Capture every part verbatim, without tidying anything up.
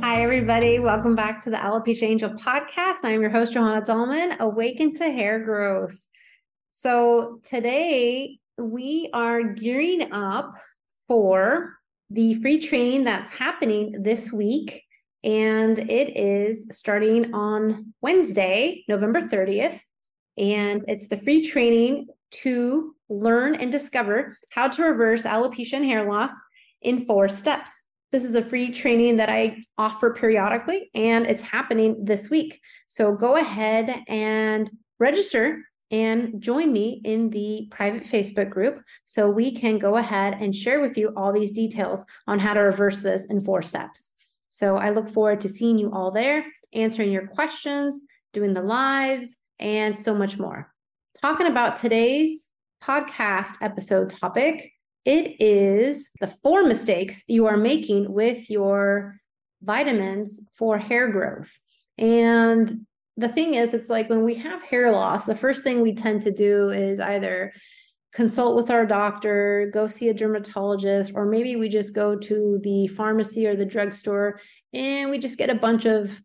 Hi, everybody. Welcome back to the Alopecia Angel Podcast. I'm your host, Johanna Dahlman, Awaken to Hair Growth. So today we are gearing up for the free training that's happening this week. And it is starting on Wednesday, November thirtieth. And it's the free training to learn and discover how to reverse alopecia and hair loss in four steps. This is a free training that I offer periodically, and it's happening this week. So go ahead and register and join me in the private Facebook group so we can go ahead and share with you all these details on how to reverse this in four steps. So I look forward to seeing you all there, answering your questions, doing the lives, and so much more. Talking about today's podcast episode topic, it is the four mistakes you are making with your vitamins for hair growth. And the thing is, it's like when we have hair loss, the first thing we tend to do is either consult with our doctor, go see a dermatologist, or maybe we just go to the pharmacy or the drugstore and we just get a bunch of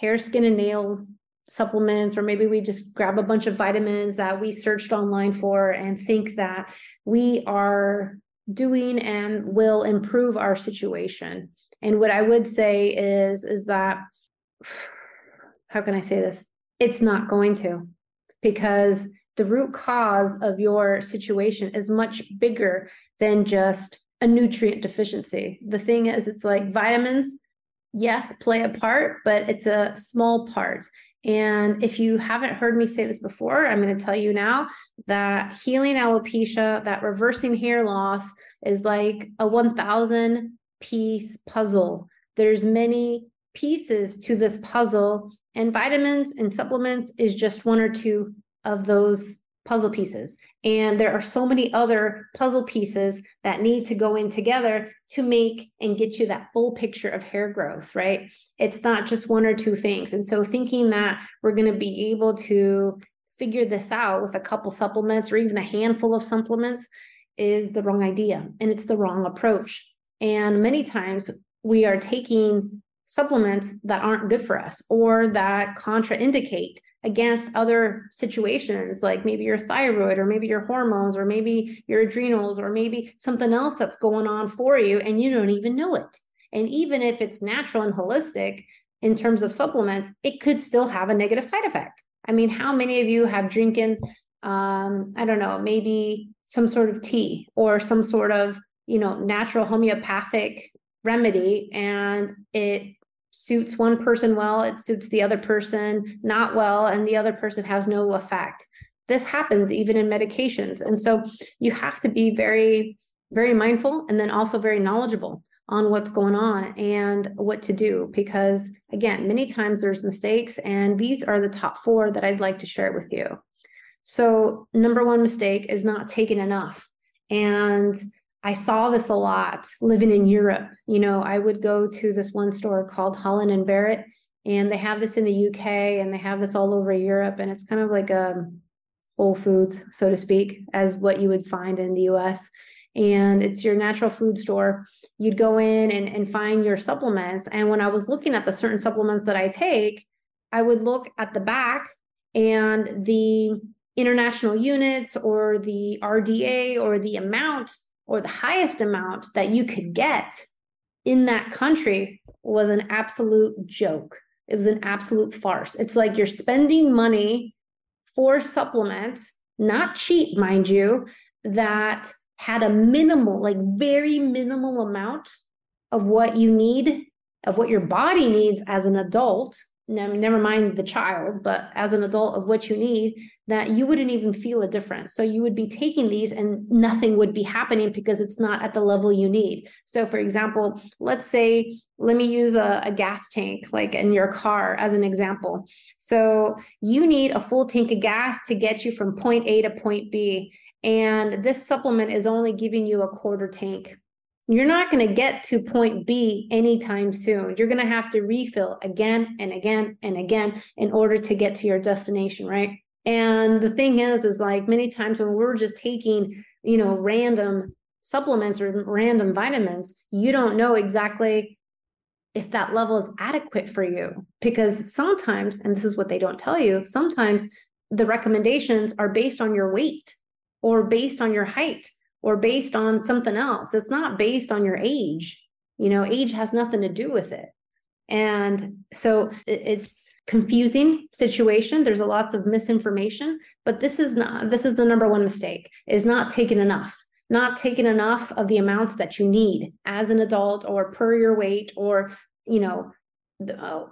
hair, skin, and nail supplements, or maybe we just grab a bunch of vitamins that we searched online for and think that we are doing and will improve our situation. And what I would say is, is that, how can I say this? It's not going to, because the root cause of your situation is much bigger than just a nutrient deficiency. The thing is, it's like vitamins, yes, play a part, but it's a small part. And if you haven't heard me say this before, I'm going to tell you now that healing alopecia, that reversing hair loss is like a one thousand piece puzzle. There's many pieces to this puzzle, and vitamins and supplements is just one or two of those puzzle pieces. And there are so many other puzzle pieces that need to go in together to make and get you that full picture of hair growth, right? It's not just one or two things. And so thinking that we're going to be able to figure this out with a couple supplements or even a handful of supplements is the wrong idea. And it's the wrong approach. And many times we are taking supplements that aren't good for us or that contraindicate against other situations, like maybe your thyroid or maybe your hormones or maybe your adrenals or maybe something else that's going on for you and you don't even know it. And even if it's natural and holistic in terms of supplements, it could still have a negative side effect. I mean, how many of you have drinking, um, I don't know, maybe some sort of tea or some sort of, you know, natural homeopathic remedy, and it suits one person well, it suits the other person not well, and the other person has no effect. This happens even in medications. And so you have to be very, very mindful and then also very knowledgeable on what's going on and what to do. Because again, many times there's mistakes, and these are the top four that I'd like to share with you. So number one mistake is not taking enough. And I saw this a lot living in Europe. You know, I would go to this one store called Holland and Barrett, and they have this in the U K and they have this all over Europe. And it's kind of like a Whole Foods, so to speak, as what you would find in the U S. And it's your natural food store. You'd go in and, and find your supplements. And when I was looking at the certain supplements that I take, I would look at the back and the international units or the R D A or the amount or the highest amount that you could get in that country was an absolute joke. It was an absolute farce. It's like you're spending money for supplements, not cheap, mind you, that had a minimal, like very minimal amount of what you need, of what your body needs as an adult never mind the child, but as an adult, of what you need, that you wouldn't even feel a difference. So you would be taking these and nothing would be happening because it's not at the level you need. So for example, let's say, let me use a, a gas tank, like in your car as an example. So you need a full tank of gas to get you from point A to point B. And this supplement is only giving you a quarter tank. You're not going to get to point B anytime soon. You're going to have to refill again and again and again in order to get to your destination, right? And the thing is, is like many times when we're just taking, you know, random supplements or random vitamins, you don't know exactly if that level is adequate for you, because sometimes, and this is what they don't tell you, sometimes the recommendations are based on your weight or based on your height, or based on something else. It's not based on your age. You know, age has nothing to do with it. And so it's confusing situation. There's a lots of misinformation, but this is not, this is the number one mistake, is not taking enough, not taking enough of the amounts that you need as an adult or per your weight or, you know,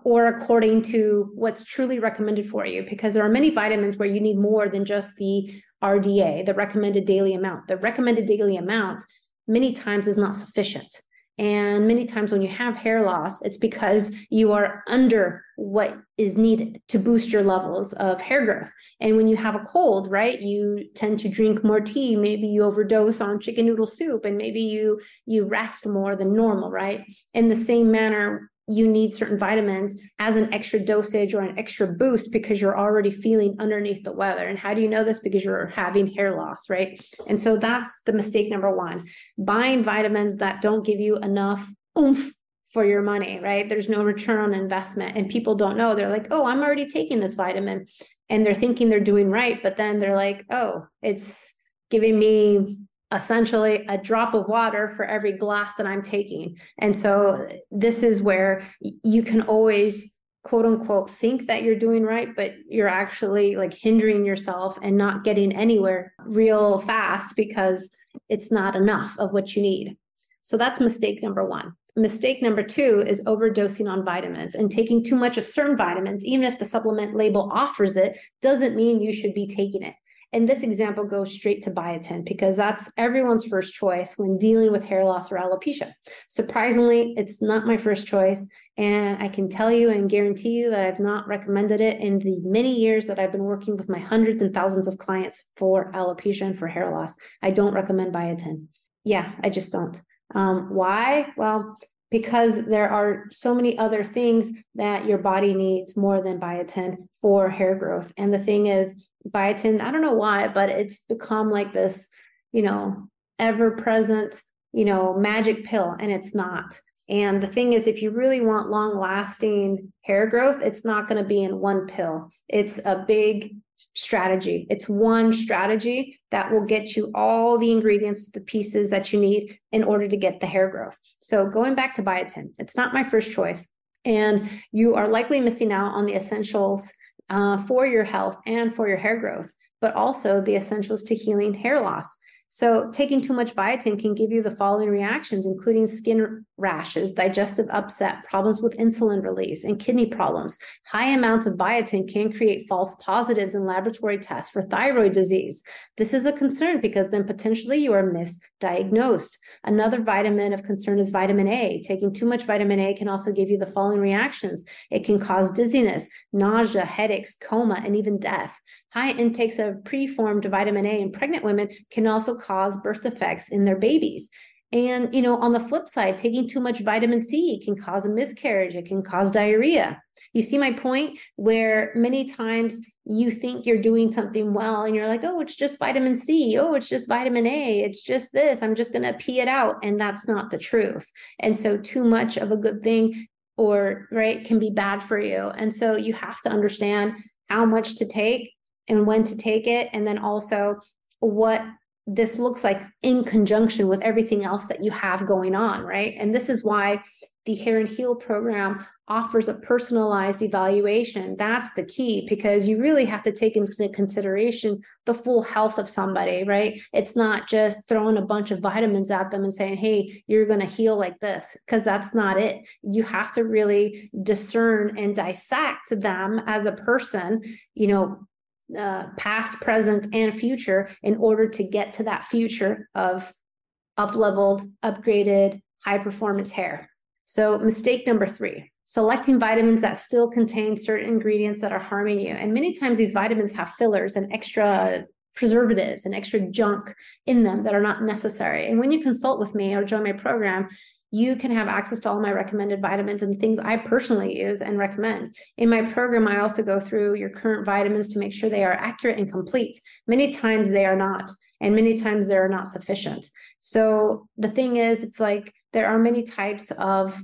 or according to what's truly recommended for you, because there are many vitamins where you need more than just the R D A, the recommended daily amount. The recommended daily amount many times is not sufficient. And many times when you have hair loss, it's because you are under what is needed to boost your levels of hair growth. And when you have a cold, right, you tend to drink more tea. Maybe you overdose on chicken noodle soup, and maybe you, you rest more than normal, right? In the same manner, you need certain vitamins as an extra dosage or an extra boost because you're already feeling underneath the weather. And how do you know this? Because you're having hair loss, right? And so that's the mistake number one, buying vitamins that don't give you enough oomph for your money, right? There's no return on investment. And people don't know. They're like, oh, I'm already taking this vitamin. And they're thinking they're doing right. But then they're like, oh, it's giving me essentially a drop of water for every glass that I'm taking. And so this is where you can always, quote unquote, think that you're doing right, but you're actually like hindering yourself and not getting anywhere real fast because it's not enough of what you need. So that's mistake number one. Mistake number two is overdosing on vitamins, and taking too much of certain vitamins, even if the supplement label offers it, doesn't mean you should be taking it. And this example goes straight to biotin because that's everyone's first choice when dealing with hair loss or alopecia. Surprisingly, it's not my first choice. And I can tell you and guarantee you that I've not recommended it in the many years that I've been working with my hundreds and thousands of clients for alopecia and for hair loss. I don't recommend biotin. Yeah, I just don't. Um, why? Well, because there are so many other things that your body needs more than biotin for hair growth. And the thing is, biotin, I don't know why, but it's become like this, you know, ever-present, you know, magic pill, and it's not. And the thing is, if you really want long-lasting hair growth, it's not going to be in one pill. It's a big strategy. It's one strategy that will get you all the ingredients, the pieces that you need in order to get the hair growth. So going back to biotin, it's not my first choice. And you are likely missing out on the essentials uh, for your health and for your hair growth, but also the essentials to healing hair loss. So taking too much biotin can give you the following reactions, including skin rashes, digestive upset, problems with insulin release, and kidney problems. High amounts of biotin can create false positives in laboratory tests for thyroid disease. This is a concern because then potentially you are misdiagnosed. Another vitamin of concern is vitamin A. Taking too much vitamin A can also give you the following reactions. It can cause dizziness, nausea, headaches, coma, and even death. High intakes of preformed vitamin A in pregnant women can also cause birth defects in their babies. And, you know, on the flip side, taking too much vitamin C can cause a miscarriage. It can cause diarrhea. You see my point, where many times you think you're doing something well and you're like, oh, it's just vitamin C. Oh, it's just vitamin A. It's just this. I'm just going to pee it out. And that's not the truth. And so too much of a good thing or right can be bad for you. And so you have to understand how much to take and when to take it. And then also what this looks like in conjunction with everything else that you have going on, right? And this is why the Hair and Heal program offers a personalized evaluation. That's the key, because you really have to take into consideration the full health of somebody, right? It's not just throwing a bunch of vitamins at them and saying, hey, you're going to heal like this, because that's not it. You have to really discern and dissect them as a person, you know, Uh, past, present, and future in order to get to that future of up-leveled, upgraded, high-performance hair. So mistake number three, selecting vitamins that still contain certain ingredients that are harming you. And many times these vitamins have fillers and extra preservatives and extra junk in them that are not necessary. And when you consult with me or join my program, you can have access to all my recommended vitamins and things I personally use and recommend. In my program, I also go through your current vitamins to make sure they are accurate and complete. Many times they are not, and many times they're not sufficient. So the thing is, it's like there are many types of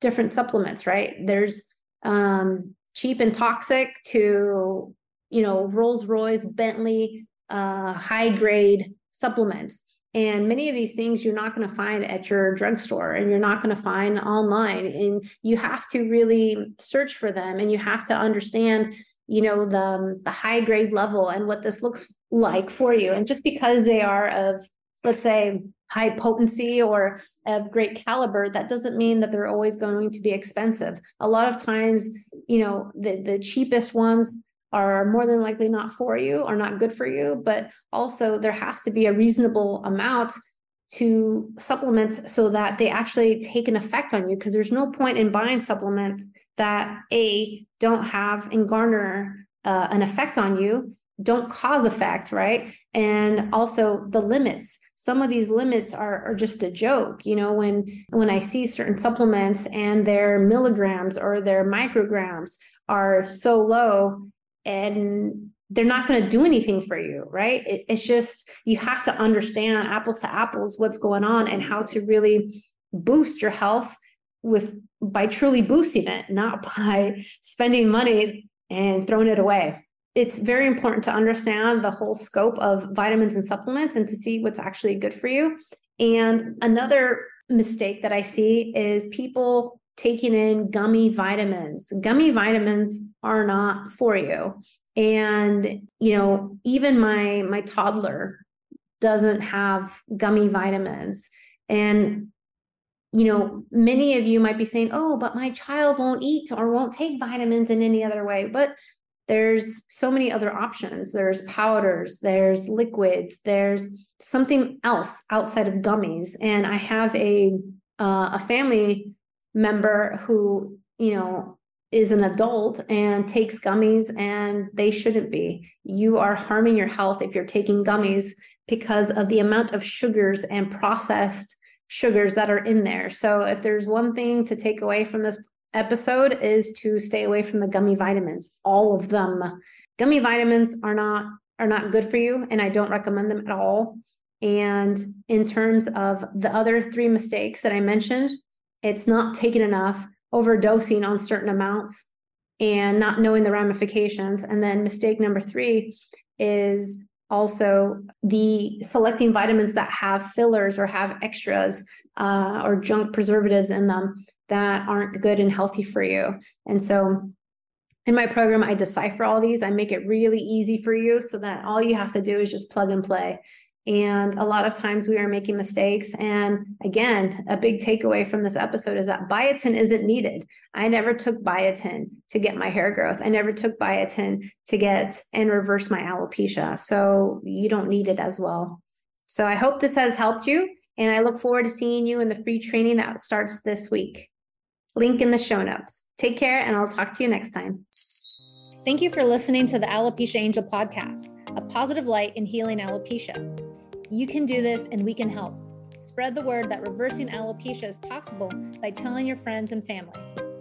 different supplements, right? There's um, cheap and toxic to, you know, Rolls-Royce, Bentley, uh, high-grade supplements. And many of these things you're not going to find at your drugstore, and you're not going to find online, and you have to really search for them, and you have to understand, you know, the, the high grade level and what this looks like for you. And just because they are of, let's say, high potency or of great caliber, that doesn't mean that they're always going to be expensive. A lot of times, you know, the, the cheapest ones are more than likely not for you, are not good for you, but also there has to be a reasonable amount to supplements so that they actually take an effect on you, because there's no point in buying supplements that A, don't have and garner uh, an effect on you, don't cause effect, right? And also the limits. Some of these limits are, are just a joke. You know, when, when I see certain supplements and their milligrams or their micrograms are so low, and they're not going to do anything for you, right? It, it's just, you have to understand apples to apples, what's going on and how to really boost your health with by truly boosting it, not by spending money and throwing it away. It's very important to understand the whole scope of vitamins and supplements and to see what's actually good for you. And another mistake that I see is people taking in gummy vitamins. Gummy vitamins are not for you. And, you know, even my, my toddler doesn't have gummy vitamins. And, you know, many of you might be saying, oh, but my child won't eat or won't take vitamins in any other way. But there's so many other options. There's powders, there's liquids, there's something else outside of gummies. And I have a, uh, a family member who, you know, is an adult and takes gummies, and they shouldn't be. You are harming your health if you're taking gummies because of the amount of sugars and processed sugars that are in there. So if there's one thing to take away from this episode, is to stay away from the gummy vitamins, all of them. Gummy vitamins are not, are not good for you, and I don't recommend them at all. And in terms of the other three mistakes that I mentioned, it's not taking enough, overdosing on certain amounts, and not knowing the ramifications. And then mistake number three is also the selecting vitamins that have fillers or have extras uh, or junk preservatives in them that aren't good and healthy for you. And so in my program, I decipher all these. I make it really easy for you so that all you have to do is just plug and play. And a lot of times we are making mistakes. And again, a big takeaway from this episode is that biotin isn't needed. I never took biotin to get my hair growth. I never took biotin to get and reverse my alopecia. So you don't need it as well. So I hope this has helped you. And I look forward to seeing you in the free training that starts this week. Link in the show notes. Take care, and I'll talk to you next time. Thank you for listening to the Alopecia Angel Podcast, a positive light in healing alopecia. You can do this, and we can help. Spread the word that reversing alopecia is possible by telling your friends and family.